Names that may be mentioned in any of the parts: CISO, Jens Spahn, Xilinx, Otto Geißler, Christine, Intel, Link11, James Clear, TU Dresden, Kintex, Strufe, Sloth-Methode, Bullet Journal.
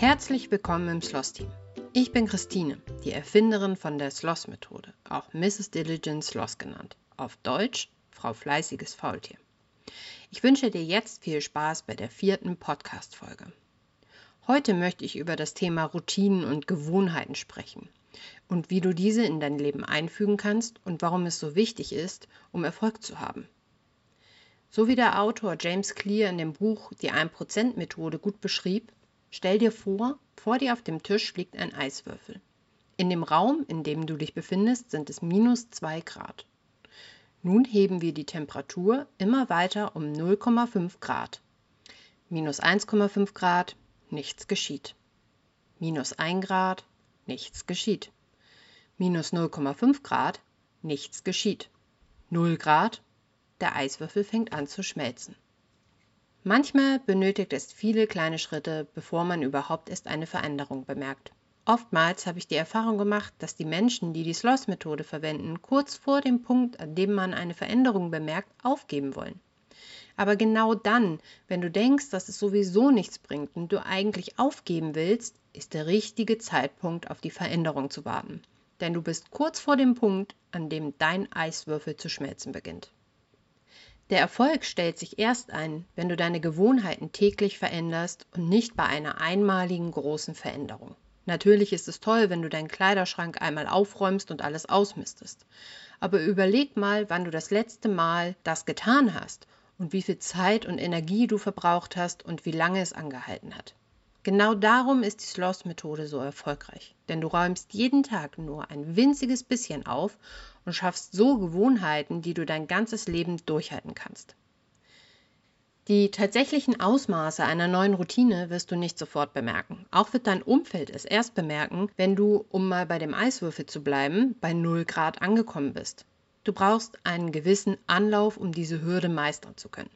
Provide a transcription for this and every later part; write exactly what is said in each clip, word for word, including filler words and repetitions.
Herzlich willkommen im Sloth-Team. Ich bin Christine, die Erfinderin von der Sloth-Methode, auch Misses Diligent Sloss genannt, auf Deutsch Frau Fleißiges Faultier. Ich wünsche dir jetzt viel Spaß bei der vierten Podcast-Folge. Heute möchte ich über das Thema Routinen und Gewohnheiten sprechen und wie du diese in dein Leben einfügen kannst und warum es so wichtig ist, um Erfolg zu haben. So wie der Autor James Clear in dem Buch Die ein Prozent Methode gut beschrieb, stell dir vor, vor dir auf dem Tisch liegt ein Eiswürfel. In dem Raum, in dem du dich befindest, sind es minus zwei Grad. Nun heben wir die Temperatur immer weiter um null Komma fünf Grad. minus eins Komma fünf Grad, nichts geschieht. minus ein Grad, nichts geschieht. minus null Komma fünf Grad, nichts geschieht. null Grad, der Eiswürfel fängt an zu schmelzen. Manchmal benötigt es viele kleine Schritte, bevor man überhaupt erst eine Veränderung bemerkt. Oftmals habe ich die Erfahrung gemacht, dass die Menschen, die die Sloth-Methode verwenden, kurz vor dem Punkt, an dem man eine Veränderung bemerkt, aufgeben wollen. Aber genau dann, wenn du denkst, dass es sowieso nichts bringt und du eigentlich aufgeben willst, ist der richtige Zeitpunkt, auf die Veränderung zu warten. Denn du bist kurz vor dem Punkt, an dem dein Eiswürfel zu schmelzen beginnt. Der Erfolg stellt sich erst ein, wenn du deine Gewohnheiten täglich veränderst und nicht bei einer einmaligen großen Veränderung. Natürlich ist es toll, wenn du deinen Kleiderschrank einmal aufräumst und alles ausmistest. Aber überleg mal, wann du das letzte Mal das getan hast und wie viel Zeit und Energie du verbraucht hast und wie lange es angehalten hat. Genau darum ist die Sloth-Methode so erfolgreich, denn du räumst jeden Tag nur ein winziges bisschen auf und schaffst so Gewohnheiten, die du dein ganzes Leben durchhalten kannst. Die tatsächlichen Ausmaße einer neuen Routine wirst du nicht sofort bemerken. Auch wird dein Umfeld es erst bemerken, wenn du, um mal bei dem Eiswürfel zu bleiben, bei null Grad angekommen bist. Du brauchst einen gewissen Anlauf, um diese Hürde meistern zu können.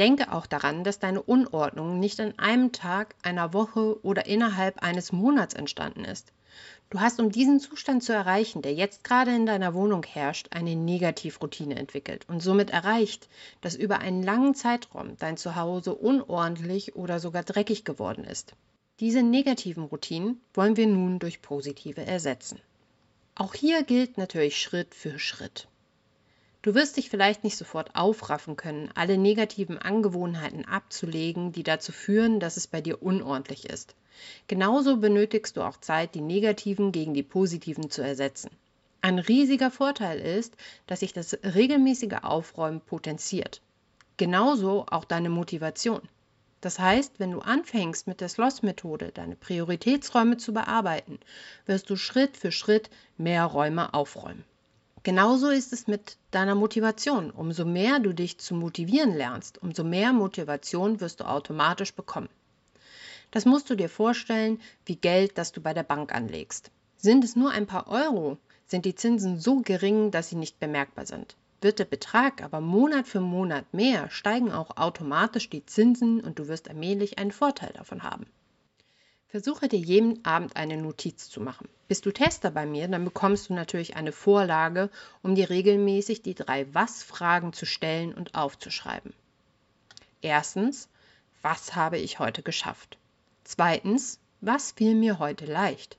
Denke auch daran, dass deine Unordnung nicht an einem Tag, einer Woche oder innerhalb eines Monats entstanden ist. Du hast, um diesen Zustand zu erreichen, der jetzt gerade in deiner Wohnung herrscht, eine Negativroutine entwickelt und somit erreicht, dass über einen langen Zeitraum dein Zuhause unordentlich oder sogar dreckig geworden ist. Diese negativen Routinen wollen wir nun durch positive ersetzen. Auch hier gilt natürlich Schritt für Schritt. Du wirst dich vielleicht nicht sofort aufraffen können, alle negativen Angewohnheiten abzulegen, die dazu führen, dass es bei dir unordentlich ist. Genauso benötigst du auch Zeit, die negativen gegen die positiven zu ersetzen. Ein riesiger Vorteil ist, dass sich das regelmäßige Aufräumen potenziert. Genauso auch deine Motivation. Das heißt, wenn du anfängst, mit der Sloth-Methode deine Prioritätsräume zu bearbeiten, wirst du Schritt für Schritt mehr Räume aufräumen. Genauso ist es mit deiner Motivation. Umso mehr du dich zu motivieren lernst, umso mehr Motivation wirst du automatisch bekommen. Das musst du dir vorstellen wie Geld, das du bei der Bank anlegst. Sind es nur ein paar Euro, sind die Zinsen so gering, dass sie nicht bemerkbar sind. Wird der Betrag aber Monat für Monat mehr, steigen auch automatisch die Zinsen und du wirst allmählich einen Vorteil davon haben. Versuche dir jeden Abend eine Notiz zu machen. Bist du Tester bei mir, dann bekommst du natürlich eine Vorlage, um dir regelmäßig die drei Was-Fragen zu stellen und aufzuschreiben. Erstens, was habe ich heute geschafft? Zweitens, was fiel mir heute leicht?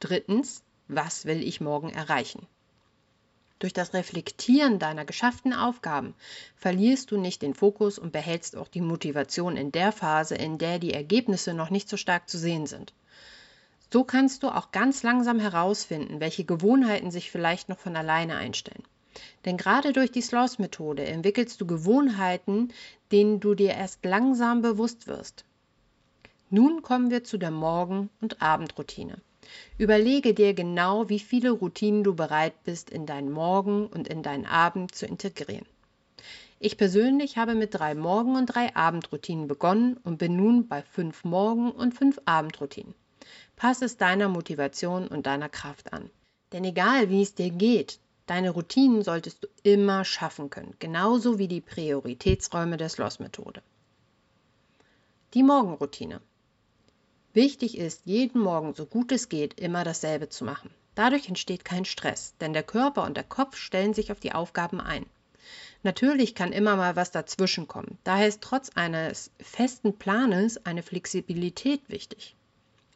Drittens, was will ich morgen erreichen? Durch das Reflektieren deiner geschafften Aufgaben verlierst du nicht den Fokus und behältst auch die Motivation in der Phase, in der die Ergebnisse noch nicht so stark zu sehen sind. So kannst du auch ganz langsam herausfinden, welche Gewohnheiten sich vielleicht noch von alleine einstellen. Denn gerade durch die Sloth-Methode entwickelst du Gewohnheiten, denen du dir erst langsam bewusst wirst. Nun kommen wir zu der Morgen- und Abendroutine. Überlege dir genau, wie viele Routinen du bereit bist, in deinen Morgen und in deinen Abend zu integrieren. Ich persönlich habe mit drei Morgen- und drei Abendroutinen begonnen und bin nun bei fünf Morgen- und fünf Abendroutinen. Passe es deiner Motivation und deiner Kraft an. Denn egal, wie es dir geht, deine Routinen solltest du immer schaffen können, genauso wie die Prioritätsräume der Sloth-Methode. Die Morgenroutine. Wichtig ist, jeden Morgen, so gut es geht, immer dasselbe zu machen. Dadurch entsteht kein Stress, denn der Körper und der Kopf stellen sich auf die Aufgaben ein. Natürlich kann immer mal was dazwischen kommen. Daher ist trotz eines festen Planes eine Flexibilität wichtig.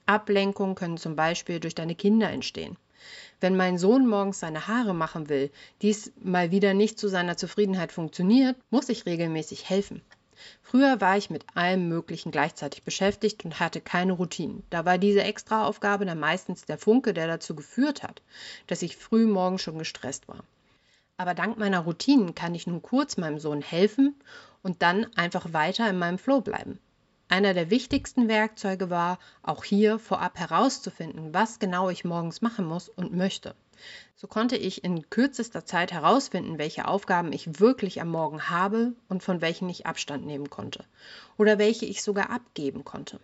Ablenkungen können zum Beispiel durch deine Kinder entstehen. Wenn mein Sohn morgens seine Haare machen will, dies mal wieder nicht zu seiner Zufriedenheit funktioniert, muss ich regelmäßig helfen. Früher war ich mit allem Möglichen gleichzeitig beschäftigt und hatte keine Routinen. Da war diese Extraaufgabe dann meistens der Funke, der dazu geführt hat, dass ich früh morgens schon gestresst war. Aber dank meiner Routinen kann ich nun kurz meinem Sohn helfen und dann einfach weiter in meinem Flow bleiben. Einer der wichtigsten Werkzeuge war, auch hier vorab herauszufinden, was genau ich morgens machen muss und möchte. So konnte ich in kürzester Zeit herausfinden, welche Aufgaben ich wirklich am Morgen habe und von welchen ich Abstand nehmen konnte oder welche ich sogar abgeben konnte.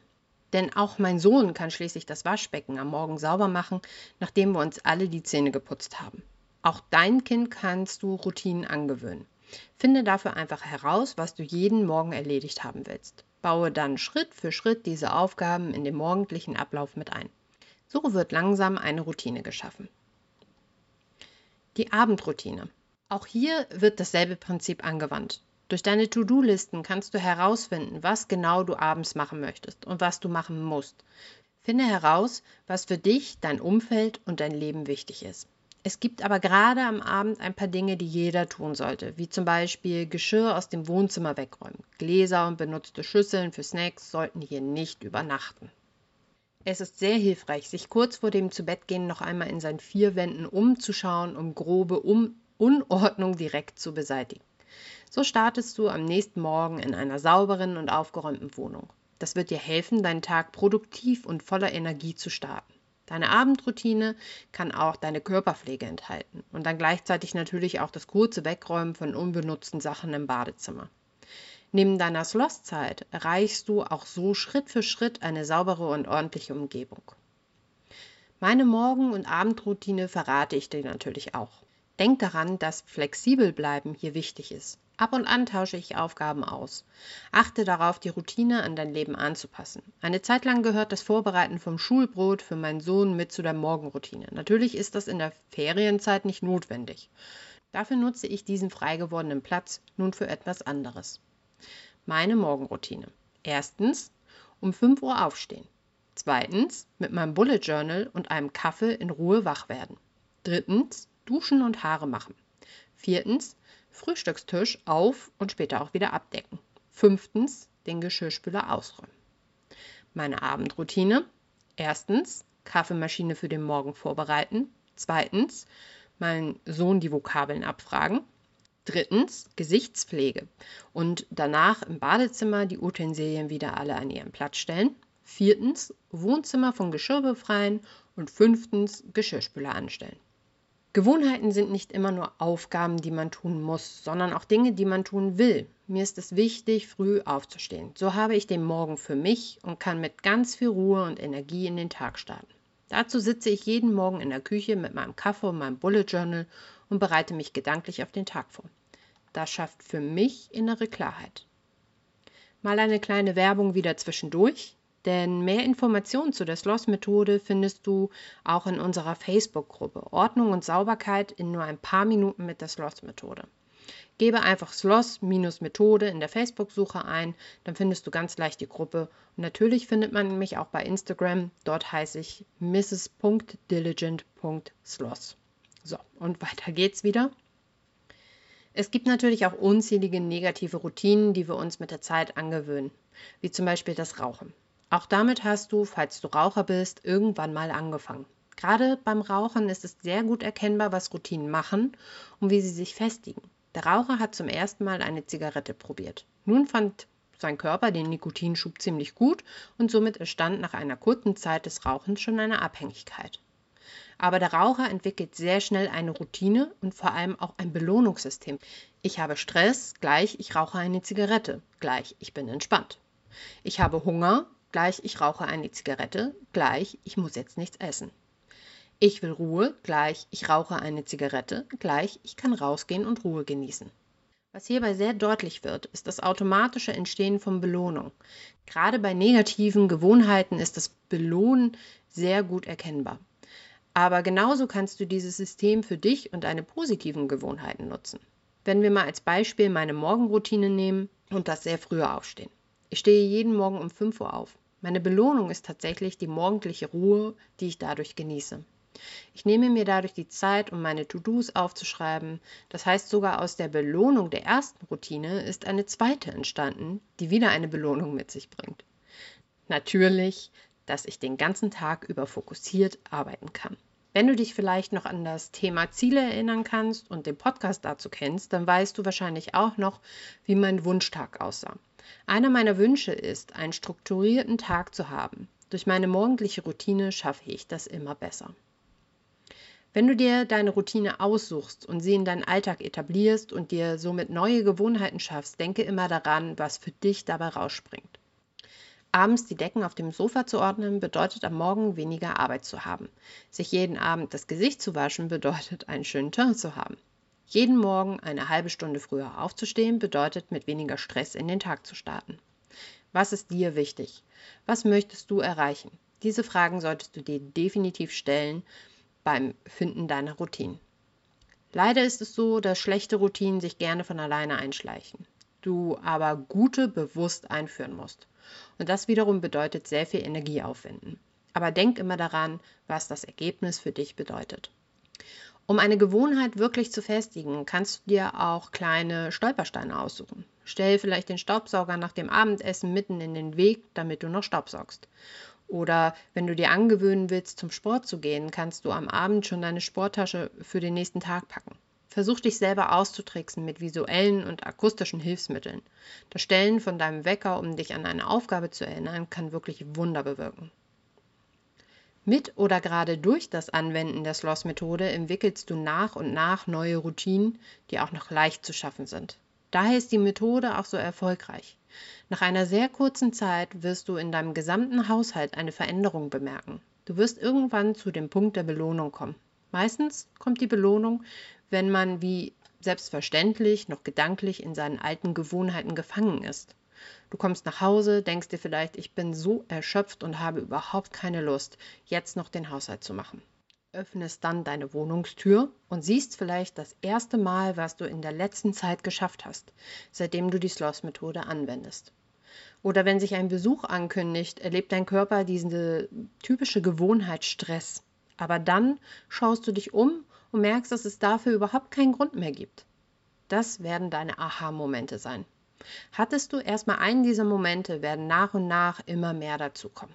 Denn auch mein Sohn kann schließlich das Waschbecken am Morgen sauber machen, nachdem wir uns alle die Zähne geputzt haben. Auch dein Kind kannst du Routinen angewöhnen. Finde dafür einfach heraus, was du jeden Morgen erledigt haben willst. Baue dann Schritt für Schritt diese Aufgaben in den morgendlichen Ablauf mit ein. So wird langsam eine Routine geschaffen. Die Abendroutine. Auch hier wird dasselbe Prinzip angewandt. Durch deine To-Do-Listen kannst du herausfinden, was genau du abends machen möchtest und was du machen musst. Finde heraus, was für dich, dein Umfeld und dein Leben wichtig ist. Es gibt aber gerade am Abend ein paar Dinge, die jeder tun sollte, wie zum Beispiel Geschirr aus dem Wohnzimmer wegräumen. Gläser und benutzte Schüsseln für Snacks sollten hier nicht übernachten. Es ist sehr hilfreich, sich kurz vor dem Zubettgehen noch einmal in seinen vier Wänden umzuschauen, um grobe um Unordnung direkt zu beseitigen. So startest du am nächsten Morgen in einer sauberen und aufgeräumten Wohnung. Das wird dir helfen, deinen Tag produktiv und voller Energie zu starten. Deine Abendroutine kann auch deine Körperpflege enthalten und dann gleichzeitig natürlich auch das kurze Wegräumen von unbenutzten Sachen im Badezimmer. Neben deiner Sloss-Zeit erreichst du auch so Schritt für Schritt eine saubere und ordentliche Umgebung. Meine Morgen- und Abendroutine verrate ich dir natürlich auch. Denk daran, dass flexibel bleiben hier wichtig ist. Ab und an tausche ich Aufgaben aus. Achte darauf, die Routine an dein Leben anzupassen. Eine Zeit lang gehört das Vorbereiten vom Schulbrot für meinen Sohn mit zu der Morgenroutine. Natürlich ist das in der Ferienzeit nicht notwendig. Dafür nutze ich diesen frei gewordenen Platz nun für etwas anderes. Meine Morgenroutine. Erstens, um fünf Uhr aufstehen. Zweitens, mit meinem Bullet Journal und einem Kaffee in Ruhe wach werden. Drittens, duschen und Haare machen. Viertens, Frühstückstisch auf und später auch wieder abdecken. Fünftens, den Geschirrspüler ausräumen. Meine Abendroutine. Erstens, Kaffeemaschine für den Morgen vorbereiten. Zweitens, meinen Sohn die Vokabeln abfragen. Drittens, Gesichtspflege und danach im Badezimmer die Utensilien wieder alle an ihren Platz stellen. Viertens, Wohnzimmer von Geschirr befreien und fünftens, Geschirrspüler anstellen. Gewohnheiten sind nicht immer nur Aufgaben, die man tun muss, sondern auch Dinge, die man tun will. Mir ist es wichtig, früh aufzustehen. So habe ich den Morgen für mich und kann mit ganz viel Ruhe und Energie in den Tag starten. Dazu sitze ich jeden Morgen in der Küche mit meinem Kaffee und meinem Bullet Journal und bereite mich gedanklich auf den Tag vor. Das schafft für mich innere Klarheit. Mal eine kleine Werbung wieder zwischendurch. Denn mehr Informationen zu der Sloth-Methode findest du auch in unserer Facebook-Gruppe Ordnung und Sauberkeit in nur ein paar Minuten mit der Sloth-Methode. Gebe einfach Sloth-Methode in der Facebook-Suche ein, dann findest du ganz leicht die Gruppe. Und natürlich findet man mich auch bei Instagram, dort heiße ich misses punkt diligent punkt sloss. So, und weiter geht's wieder. Es gibt natürlich auch unzählige negative Routinen, die wir uns mit der Zeit angewöhnen, wie zum Beispiel das Rauchen. Auch damit hast du, falls du Raucher bist, irgendwann mal angefangen. Gerade beim Rauchen ist es sehr gut erkennbar, was Routinen machen und wie sie sich festigen. Der Raucher hat zum ersten Mal eine Zigarette probiert. Nun fand sein Körper den Nikotinschub ziemlich gut und somit entstand nach einer kurzen Zeit des Rauchens schon eine Abhängigkeit. Aber der Raucher entwickelt sehr schnell eine Routine und vor allem auch ein Belohnungssystem. Ich habe Stress, gleich ich rauche eine Zigarette, gleich ich bin entspannt. Ich habe Hunger, gleich ich rauche eine Zigarette, gleich ich muss jetzt nichts essen. Ich will Ruhe, gleich ich rauche eine Zigarette, gleich ich kann rausgehen und Ruhe genießen. Was hierbei sehr deutlich wird, ist das automatische Entstehen von Belohnung. Gerade bei negativen Gewohnheiten ist das Belohnen sehr gut erkennbar. Aber genauso kannst du dieses System für dich und deine positiven Gewohnheiten nutzen. Wenn wir mal als Beispiel meine Morgenroutine nehmen und das sehr frühe Aufstehen. Ich stehe jeden Morgen um fünf Uhr auf. Meine Belohnung ist tatsächlich die morgendliche Ruhe, die ich dadurch genieße. Ich nehme mir dadurch die Zeit, um meine To-Dos aufzuschreiben. Das heißt, sogar aus der Belohnung der ersten Routine ist eine zweite entstanden, die wieder eine Belohnung mit sich bringt. Natürlich, dass ich den ganzen Tag über fokussiert arbeiten kann. Wenn du dich vielleicht noch an das Thema Ziele erinnern kannst und den Podcast dazu kennst, dann weißt du wahrscheinlich auch noch, wie mein Wunschtag aussah. Einer meiner Wünsche ist, einen strukturierten Tag zu haben. Durch meine morgendliche Routine schaffe ich das immer besser. Wenn du dir deine Routine aussuchst und sie in deinen Alltag etablierst und dir somit neue Gewohnheiten schaffst, denke immer daran, was für dich dabei rausspringt. Abends die Decken auf dem Sofa zu ordnen, bedeutet am Morgen weniger Arbeit zu haben. Sich jeden Abend das Gesicht zu waschen, bedeutet einen schönen Teint zu haben. Jeden Morgen eine halbe Stunde früher aufzustehen, bedeutet mit weniger Stress in den Tag zu starten. Was ist dir wichtig? Was möchtest du erreichen? Diese Fragen solltest du dir definitiv stellen beim Finden deiner Routinen. Leider ist es so, dass schlechte Routinen sich gerne von alleine einschleichen. Du aber gute bewusst einführen musst. Und das wiederum bedeutet sehr viel Energie aufwenden. Aber denk immer daran, was das Ergebnis für dich bedeutet. Um eine Gewohnheit wirklich zu festigen, kannst du dir auch kleine Stolpersteine aussuchen. Stell vielleicht den Staubsauger nach dem Abendessen mitten in den Weg, damit du noch staubsaugst. Oder wenn du dir angewöhnen willst, zum Sport zu gehen, kannst du am Abend schon deine Sporttasche für den nächsten Tag packen. Versuch dich selber auszutricksen mit visuellen und akustischen Hilfsmitteln. Das Stellen von deinem Wecker, um dich an eine Aufgabe zu erinnern, kann wirklich Wunder bewirken. Mit oder gerade durch das Anwenden der Sloth-Methode entwickelst du nach und nach neue Routinen, die auch noch leicht zu schaffen sind. Daher ist die Methode auch so erfolgreich. Nach einer sehr kurzen Zeit wirst du in deinem gesamten Haushalt eine Veränderung bemerken. Du wirst irgendwann zu dem Punkt der Belohnung kommen. Meistens kommt die Belohnung, wenn man wie selbstverständlich noch gedanklich in seinen alten Gewohnheiten gefangen ist. Du kommst nach Hause, denkst dir vielleicht, ich bin so erschöpft und habe überhaupt keine Lust, jetzt noch den Haushalt zu machen. Öffnest dann deine Wohnungstür und siehst vielleicht das erste Mal, was du in der letzten Zeit geschafft hast, seitdem du die Sloth-Methode anwendest. Oder wenn sich ein Besuch ankündigt, erlebt dein Körper diese typische Gewohnheit Stress. Aber dann schaust du dich um und merkst, dass es dafür überhaupt keinen Grund mehr gibt. Das werden deine Aha-Momente sein. Hattest du erstmal einen dieser Momente, werden nach und nach immer mehr dazukommen.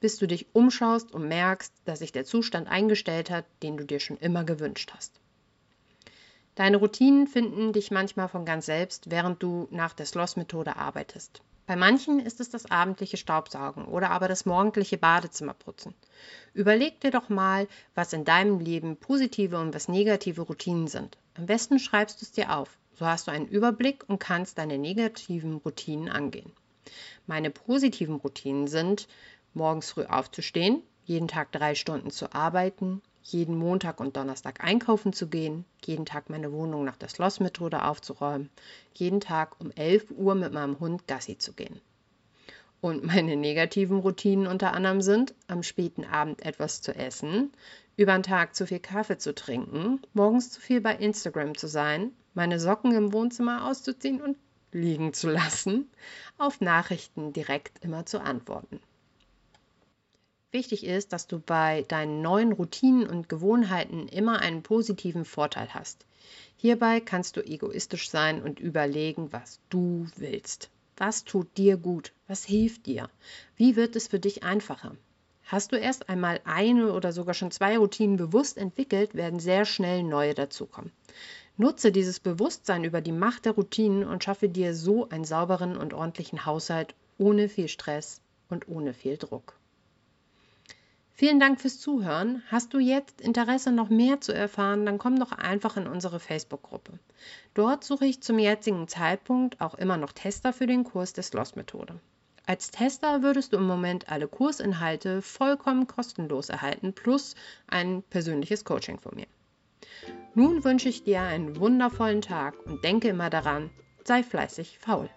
Bis du dich umschaust und merkst, dass sich der Zustand eingestellt hat, den du dir schon immer gewünscht hast. Deine Routinen finden dich manchmal von ganz selbst, während du nach der Sloth-Methode arbeitest. Bei manchen ist es das abendliche Staubsaugen oder aber das morgendliche Badezimmerputzen. Überleg dir doch mal, was in deinem Leben positive und was negative Routinen sind. Am besten schreibst du es dir auf. So hast du einen Überblick und kannst deine negativen Routinen angehen. Meine positiven Routinen sind, morgens früh aufzustehen, jeden Tag drei Stunden zu arbeiten, jeden Montag und Donnerstag einkaufen zu gehen, jeden Tag meine Wohnung nach der Sloth-Methode aufzuräumen, jeden Tag um elf Uhr mit meinem Hund Gassi zu gehen. Und meine negativen Routinen unter anderem sind, am späten Abend etwas zu essen, über den Tag zu viel Kaffee zu trinken, morgens zu viel bei Instagram zu sein, meine Socken im Wohnzimmer auszuziehen und liegen zu lassen, auf Nachrichten direkt immer zu antworten. Wichtig ist, dass du bei deinen neuen Routinen und Gewohnheiten immer einen positiven Vorteil hast. Hierbei kannst du egoistisch sein und überlegen, was du willst. Was tut dir gut? Was hilft dir? Wie wird es für dich einfacher? Hast du erst einmal eine oder sogar schon zwei Routinen bewusst entwickelt, werden sehr schnell neue dazukommen. Nutze dieses Bewusstsein über die Macht der Routinen und schaffe dir so einen sauberen und ordentlichen Haushalt ohne viel Stress und ohne viel Druck. Vielen Dank fürs Zuhören. Hast du jetzt Interesse, noch mehr zu erfahren, dann komm doch einfach in unsere Facebook-Gruppe. Dort suche ich zum jetzigen Zeitpunkt auch immer noch Tester für den Kurs der Sloth-Methode. Als Tester würdest du im Moment alle Kursinhalte vollkommen kostenlos erhalten, plus ein persönliches Coaching von mir. Nun wünsche ich dir einen wundervollen Tag und denke immer daran, sei fleißig faul.